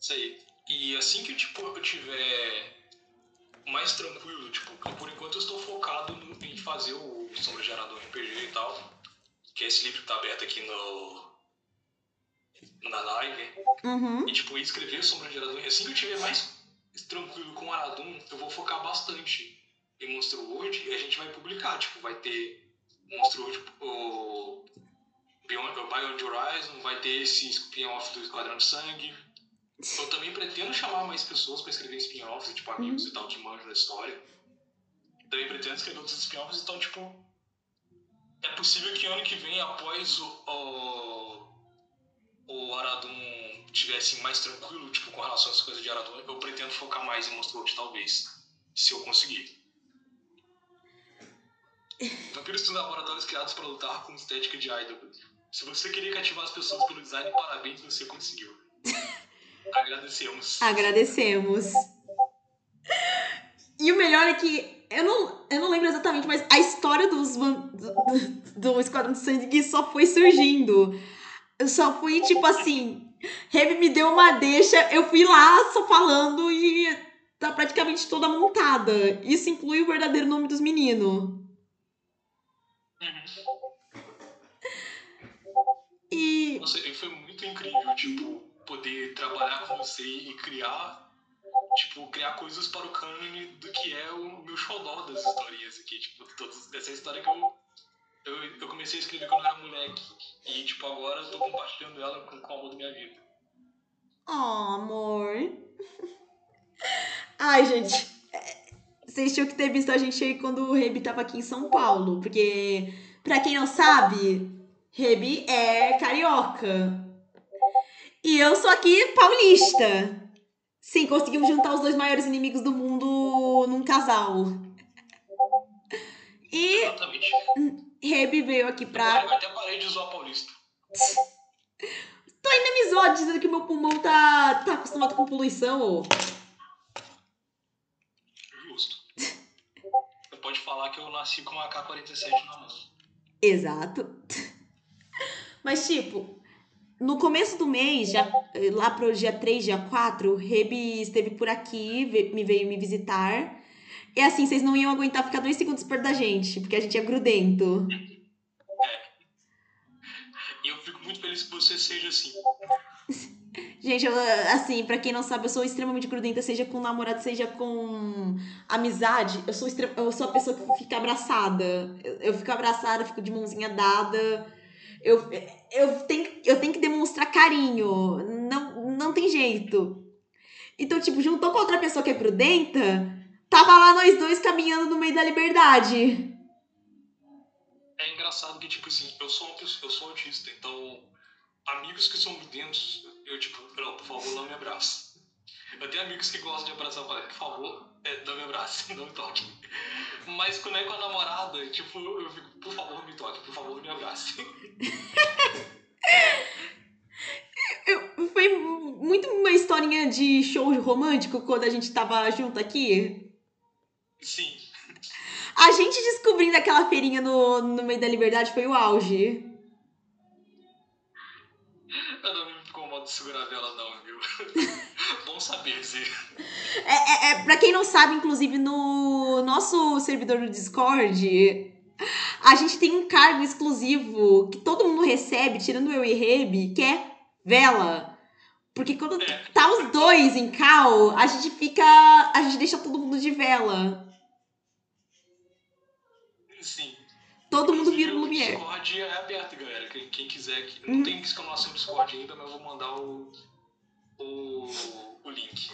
Isso aí. E assim que tipo, eu tiver mais tranquilo, tipo, por enquanto eu estou focado em fazer o Sombra de Aradum R P G e tal. Que é esse livro que tá aberto aqui no... na live, uhum. E tipo, escrever Sombra de Aradum, assim que eu tiver mais tranquilo com Aradum, eu vou focar bastante em Monster World e a gente vai publicar, tipo, vai ter Monster World, o Beyond, o Beyond Horizon, vai ter esse spin-off do Esquadrão de Sangue. Eu também pretendo chamar mais pessoas pra escrever spin-offs, tipo, amigos uhum. e tal, que manjam da história. Também pretendo escrever outros spin-offs, então, tipo, é possível que ano que vem, após o... o o Aradum tivesse mais tranquilo, tipo, com relação às coisas de Aradum, eu pretendo focar mais em Monster World, talvez, se eu conseguir. Vampiros são laboratórios criados para lutar com estética de idol. Se você queria cativar as pessoas pelo design, parabéns, você conseguiu. Agradecemos. Agradecemos. E o melhor é que, eu não, eu não lembro exatamente, mas a história dos, do, do Esquadrão de Sangue só foi surgindo. Eu só fui, tipo assim, Rebi me deu uma deixa, eu fui lá só falando e tá praticamente toda montada. Isso inclui o verdadeiro nome dos meninos. E... Nossa, foi muito incrível, tipo, poder trabalhar com você e criar, tipo, criar coisas para o cânone do que é o meu xodó das historinhas aqui. Tipo, todas, essa história que eu... Eu, eu comecei a escrever quando eu era moleque. E, tipo, agora eu tô compartilhando ela com, com o amor da minha vida. Oh, amor. Ai, gente. Vocês tinham que ter visto a gente aí quando o Rebi tava aqui em São Paulo. Porque, pra quem não sabe, Rebi é carioca. E eu sou aqui paulista. Sim, conseguimos juntar os dois maiores inimigos do mundo num casal. E... Exatamente. Rebi veio aqui pra... Eu até parei de zoar paulista. Tô ainda me zoando, dizendo que meu pulmão tá, tá acostumado com poluição, ô. Justo. Você pode falar que eu nasci com uma A K quarenta e sete na mão. Exato. Mas, tipo, no começo do mês, já, lá pro dia três, dia quatro, Rebi esteve por aqui, me veio me visitar. E assim, vocês não iam aguentar ficar dois segundos perto da gente, porque a gente é grudento. É. E eu fico muito feliz que você seja assim. Gente, eu, assim, pra quem não sabe, eu sou extremamente grudenta, seja com namorado, seja com amizade. Eu sou, extre... eu sou a pessoa que fica abraçada. Eu, eu fico abraçada, fico de mãozinha dada. Eu, eu, tenho, eu tenho que demonstrar carinho. Não, não tem jeito. Então, tipo, juntou com outra pessoa que é grudenta, tava lá nós dois caminhando no meio da liberdade. É engraçado que, tipo assim, eu sou uma pessoa, eu sou autista, então amigos que são grudentos, eu tipo, não, por favor, não me abraça. Eu tenho amigos que gostam de abraçar, por favor, é, não me abraça, não me toque. Mas quando é com a namorada, tipo, eu fico, por favor, me toque, por favor, me abrace. eu, foi muito uma historinha de show romântico quando a gente tava junto aqui. Sim. A gente descobrindo aquela feirinha no, no meio da liberdade foi o auge. Eu não me incomodo de segurar a vela não, viu? Bom saber, Zé. É, é, é, pra quem não sabe, inclusive, no nosso servidor do Discord, a gente tem um cargo exclusivo que todo mundo recebe, tirando eu e Rebi, que é vela. Porque quando é. tá os dois em cal, a gente fica... A gente deixa todo mundo de vela. Sim. Todo inclusive, mundo vira o Lumière. O Discord é aberto, galera. Quem, quem quiser. Que, não hum. tem que escalar o Discord ainda, mas eu vou mandar o, o, o link.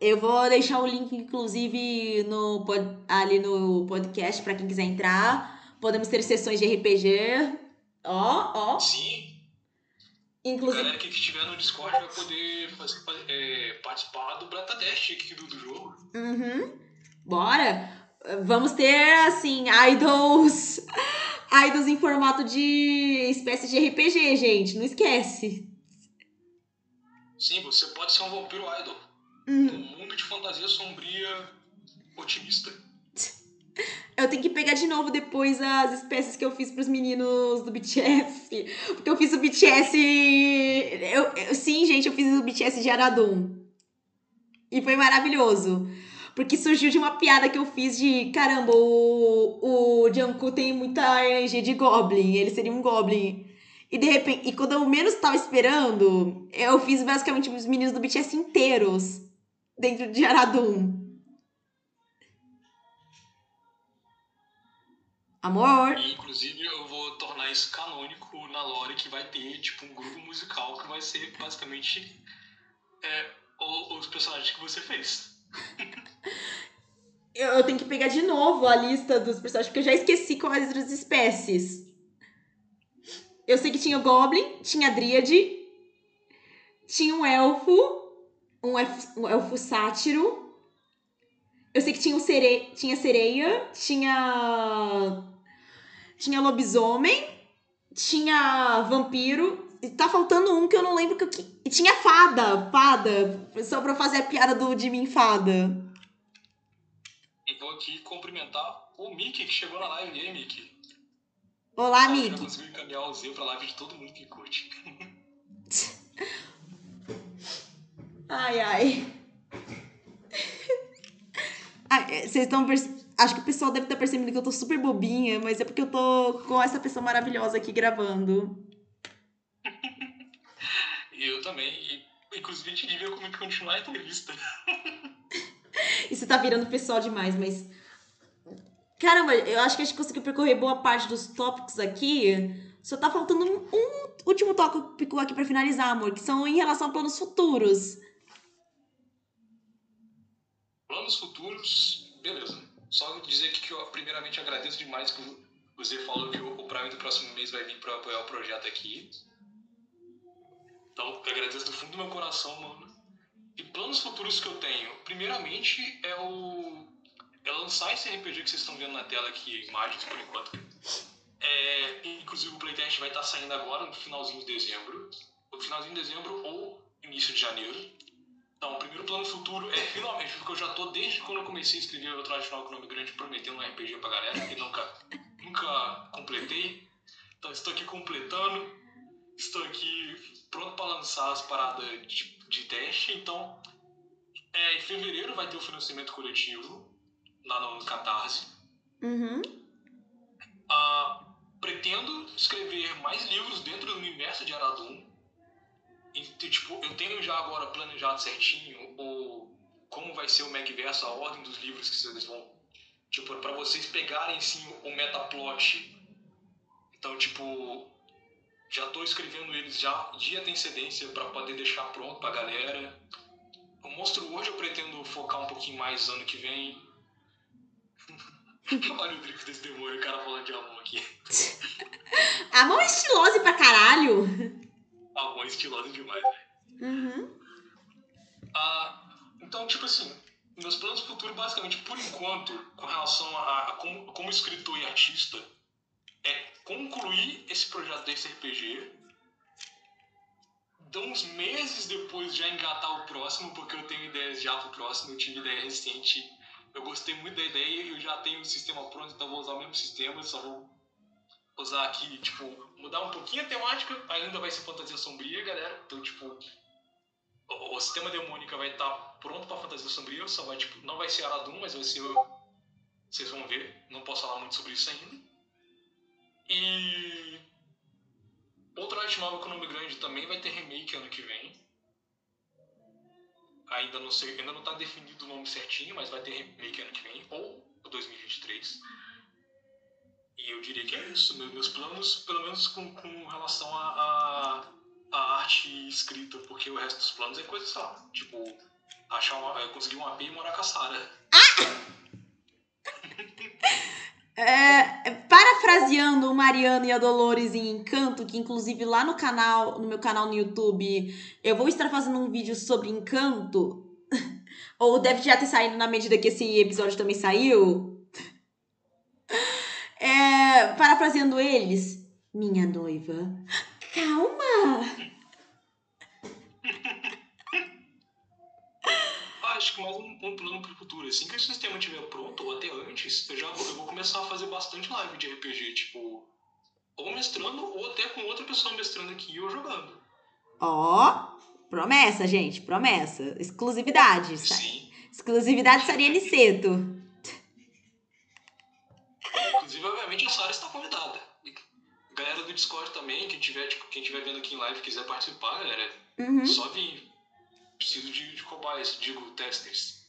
Eu vou deixar o link, inclusive, no, ali no podcast pra quem quiser entrar. Podemos ter sessões de R P G. Ó, ó. Sim. Inclusive... A galera que estiver no Discord vai poder fazer, é, participar do Bratatest aqui do, do jogo. Uhum. Bora! Vamos ter, assim, idols, idols em formato de espécie de R P G, gente. Não esquece. Sim, você pode ser um vampiro idol. Hum. Um mundo de fantasia sombria, otimista. Eu tenho que pegar de novo depois as espécies que eu fiz pros meninos do B T S. Porque eu fiz o B T S... Eu, eu, sim, gente, eu fiz o B T S de Aradum. E foi maravilhoso. Porque surgiu de uma piada que eu fiz de... Caramba, o, o Jungkook tem muita energia de Goblin. Ele seria um Goblin. E de repente... E quando eu menos tava esperando... Eu fiz basicamente os meninos do B T S inteiros. Dentro de Aradum. Amor? E, inclusive, eu vou tornar isso canônico na lore. Que vai ter, tipo, um grupo musical. Que vai ser, basicamente... É, os personagens que você fez. Eu tenho que pegar de novo a lista dos personagens, porque eu já esqueci quais eram as espécies. Eu sei que tinha o Goblin, tinha a Dríade, tinha um elfo, um elfo, um elfo sátiro. Eu sei que tinha, um cere... tinha sereia, tinha tinha lobisomem, tinha vampiro. E tá faltando um que eu não lembro que eu... E tinha fada, fada. Só pra fazer a piada do de mim, fada. E vou aqui cumprimentar o Mickey, que chegou na live. E aí, Mickey? Olá, Mickey. Já conseguiu encaminhar o Zé pra live de todo mundo que curte. Ai, ai. Vocês estão... Perce... Acho que o pessoal deve estar percebendo que eu tô super bobinha, mas é porque eu tô com essa pessoa maravilhosa aqui gravando. Eu também, e inclusive a gente devia continuar a entrevista. Isso tá virando pessoal demais, mas... Caramba, eu acho que a gente conseguiu percorrer boa parte dos tópicos aqui. Só tá faltando um, um último tópico aqui pra finalizar, amor, que são em relação a planos futuros. Planos futuros, beleza. Só dizer aqui que eu primeiramente agradeço demais que o Zé falou que o prêmio do próximo mês vai vir pra apoiar o projeto aqui. Então, eu agradeço do fundo do meu coração, mano. E planos futuros que eu tenho, primeiramente, é o é lançar esse R P G que vocês estão vendo na tela aqui, imagens, por enquanto. É, inclusive, o playtest vai estar saindo agora, no finalzinho de dezembro. No finalzinho de dezembro ou início de janeiro. Então, o primeiro plano futuro é, finalmente, porque eu já tô, desde quando eu comecei a escrever o tradicional com nome grande, prometendo um R P G pra galera, que nunca, nunca completei. Então, estou aqui completando. Estou aqui pronto para lançar as paradas de, de teste. Então, é, em fevereiro vai ter o financiamento coletivo, lá no Catarse. Uhum. Ah, pretendo escrever mais livros dentro do universo de Aradum. E, tipo, eu tenho já agora planejado certinho o, como vai ser o Megaverso, a ordem dos livros que vocês vão... Tipo, pra vocês pegarem, sim, o metaplot. Então, tipo, já tô escrevendo eles já de antecedência pra poder deixar pronto pra galera. O Monster World eu pretendo focar um pouquinho mais ano que vem. Olha o drift desse demônio, o cara falando de Amon aqui. Amon é estilosa pra caralho. Amon é estilosa demais, velho. Uhum. Ah, então, tipo assim, meus planos futuros, basicamente, por enquanto, com relação a, a como, como escritor e artista, é concluir esse projeto desse R P G. Então, uns meses depois, já engatar o próximo, porque eu tenho ideias já pro próximo, eu tive ideia recente. Eu gostei muito da ideia e eu já tenho o sistema pronto, então vou usar o mesmo sistema, só vou usar aqui, tipo, mudar um pouquinho a temática, ainda vai ser fantasia sombria, galera. Então, tipo, o, o sistema demônica vai estar tá pronto pra fantasia sombria, só vai, tipo, não vai ser Aradum, mas vai ser, vocês vão ver, não posso falar muito sobre isso ainda. E outra arte nova com nome grande também vai ter remake ano que vem. Ainda não sei, ainda não tá definido o nome certinho, mas vai ter remake ano que vem, ou dois mil e vinte e três. E eu diria que é isso, meus planos, pelo menos com, com relação à a, a, a arte escrita, porque o resto dos planos é coisa só. Tipo, achar uma, conseguir um A P e morar com a Sarah. Ah! é, parafraseando o Mariano e a Dolores em Encanto, que inclusive lá no canal, no meu canal no YouTube, eu vou estar fazendo um vídeo sobre Encanto, ou deve já ter saído na medida que esse episódio também saiu. É, parafraseando eles, minha noiva, calma. Acho que mais um, um plano para o futuro, assim que o sistema estiver pronto, ou até antes, eu já vou, eu vou começar a fazer bastante live de R P G, tipo, ou mestrando, ou até com outra pessoa mestrando aqui, ou jogando. Ó, oh, promessa, gente, promessa, exclusividade. Sim. Exclusividade Saria Niceto. Inclusive, obviamente, a Sarah está convidada. Galera do Discord também, quem tiver, tipo, quem tiver vendo aqui em live e quiser participar, galera, uhum. Só vir. Preciso de, de cobaias, digo, testers.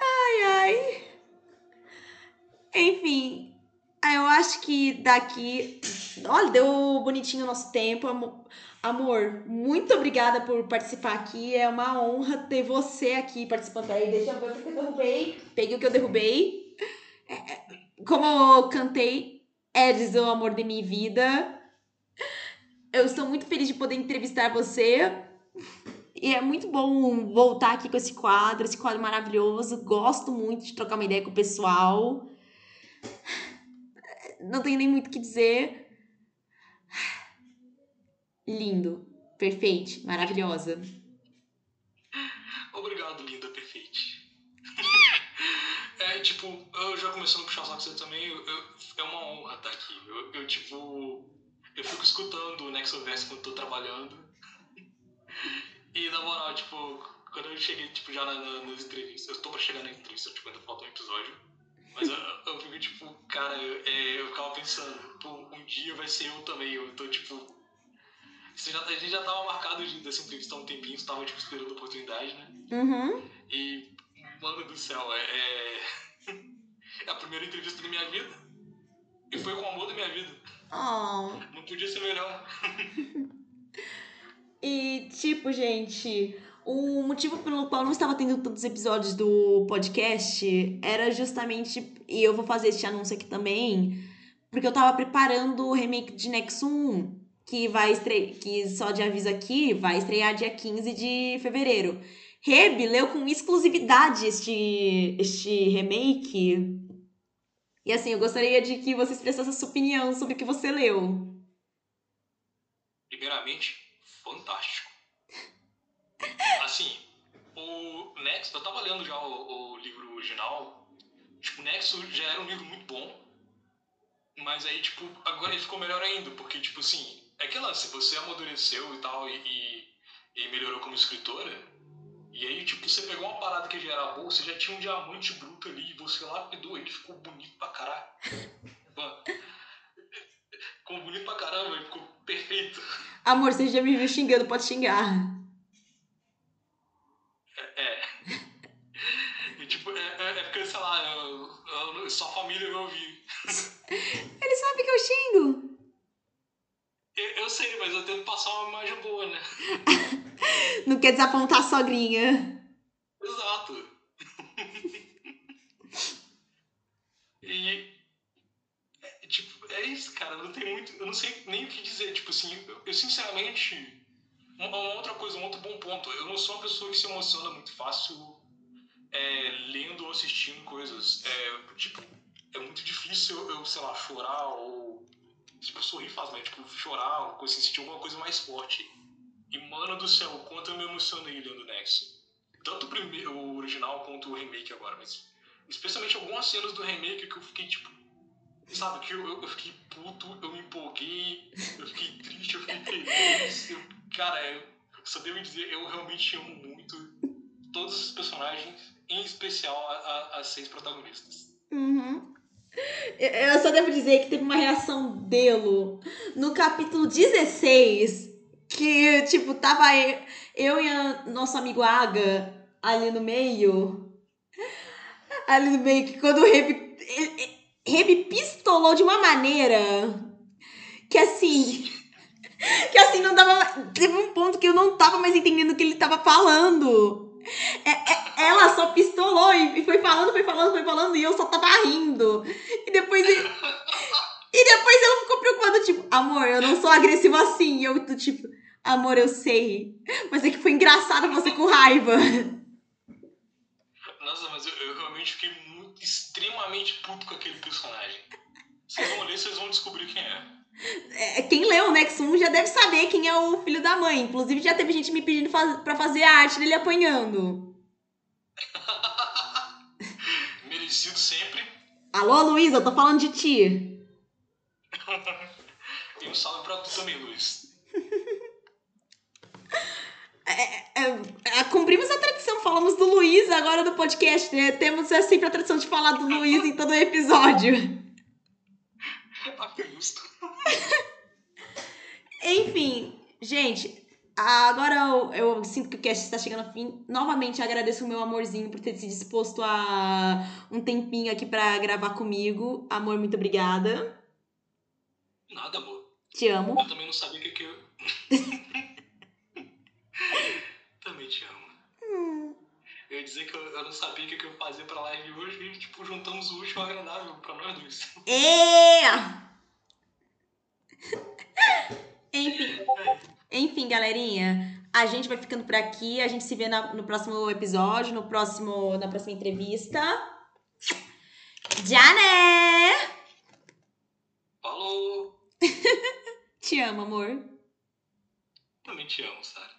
Ai, ai. Enfim, eu acho que daqui... Olha, deu bonitinho o nosso tempo. Amor, muito obrigada por participar aqui. É uma honra ter você aqui participando. Peraí, deixa eu ver o que eu derrubei. Peguei o que eu derrubei. Como eu cantei, Eres o amor de minha vida. Eu estou muito feliz de poder entrevistar você. E é muito bom voltar aqui com esse quadro, esse quadro maravilhoso. Gosto muito de trocar uma ideia com o pessoal. Não tenho nem muito o que dizer. Lindo, perfeito, maravilhosa. Obrigado, linda, perfeita. É, tipo, eu já começando a puxar o saco você também. Eu, eu, é uma honra estar aqui. Eu, eu, tipo, eu fico escutando o Nexoverso quando tô trabalhando. E na moral, tipo, quando eu cheguei, tipo, já na, na, nas entrevistas, eu tô pra chegar na entrevista, tipo, ainda falta um episódio, mas eu, eu fico, tipo, cara, eu, é, eu ficava pensando, pô, um dia vai ser eu também, eu tô, tipo, já, a gente já tava marcado dessa entrevista há um tempinho, você tava, tipo, esperando a oportunidade, né? Uhum. E, mano do céu, é, é, é a primeira entrevista da minha vida, e foi com o amor da minha vida. Oh. Não podia ser melhor. E, tipo, gente, o motivo pelo qual não estava tendo tantos episódios do podcast era justamente... E eu vou fazer este anúncio aqui também, porque eu estava preparando o remake de Nexum, que, vai estre... que só de aviso aqui, vai estrear dia quinze de fevereiro. Rebi leu com exclusividade este, este remake. E, assim, eu gostaria de que você expressasse a sua opinião sobre o que você leu. Primeiramente... fantástico. Assim, o Nexo, eu tava lendo já o, o livro original, tipo, o Nexo já era um livro muito bom, mas aí, tipo, agora ele ficou melhor ainda, porque, tipo, assim, é que lance, você amadureceu e tal, e, e, e melhorou como escritora, e aí, tipo, você pegou uma parada que já era boa, você já tinha um diamante bruto ali, e você lapidou, ele ficou bonito pra caralho. Amor, você já me viu xingando, pode xingar. É. é. Tipo, é, é, é porque, sei lá, eu, eu, eu, só a família vai ouvir. Ele sabe que eu xingo. Eu, eu sei, mas eu tento passar uma imagem boa, né? Não quer desapontar a sogrinha. Exato. E... tipo, é isso, cara, não tem muito, eu não sei nem o que dizer, tipo assim, eu, eu sinceramente, uma, uma outra coisa, um outro bom ponto, eu não sou uma pessoa que se emociona muito fácil é, lendo ou assistindo coisas, é, tipo, é muito difícil eu, eu, sei lá, chorar ou, tipo, sorrir fácil, mas, tipo, chorar, ou, assim, sentir alguma coisa mais forte, e, mano do céu, quanto eu me emocionei lendo Nexum, tanto o, primeiro, o original quanto o remake agora, mas, especialmente algumas cenas do remake que eu fiquei, tipo, sabe, que eu, eu fiquei puto, eu me empolguei, eu fiquei triste, eu fiquei feliz. Eu, cara, eu só devo dizer, eu realmente amo muito todos os personagens, em especial as seis protagonistas. Uhum. Eu só devo dizer que teve uma reação dele no capítulo dezesseis, que, tipo, tava eu e a nosso amigo Aga ali no meio, ali no meio, que quando o Rebi... Rebi pistolou de uma maneira que assim que assim não dava, teve um ponto que eu não tava mais entendendo o que ele tava falando. É, é, ela só pistolou e foi falando, foi falando, foi falando e eu só tava rindo. E depois ele, e depois ela ficou preocupada, tipo, amor, eu não sou agressiva assim. E eu, tipo, amor, eu sei, mas é que foi engraçado você com raiva. Nossa, mas eu, eu realmente fiquei muito extremamente puto com aquele personagem. Vocês vão ler, vocês vão descobrir quem é. é Quem leu o Nexum já deve saber quem é o filho da mãe. Inclusive já teve gente me pedindo faz... pra fazer a arte dele apanhando. Merecido sempre. Alô, Luiz, eu tô falando de ti. E um salve pra tu também, Luiz. É, é, é, cumprimos a tradição, falamos do Luiz agora no podcast, né? Temos é, sempre a tradição de falar do Luiz em todo episódio. Enfim, gente, agora eu, eu sinto que o cast está chegando ao fim. Novamente agradeço o meu amorzinho por ter se disposto a um tempinho aqui pra gravar comigo. Amor, muito obrigada. Nada, amor. Te amo. Eu também não sabia o que, que eu... Também te amo. Hum. Eu ia dizer que eu, eu não sabia o que eu ia fazer pra live hoje e, tipo, juntamos o último agradável pra nós dois. É! Enfim. Enfim, galerinha. A gente vai ficando por aqui. A gente se vê na, no próximo episódio, no próximo, na próxima entrevista. Já, né? Falou! Te amo, amor. Também te amo, Sarah.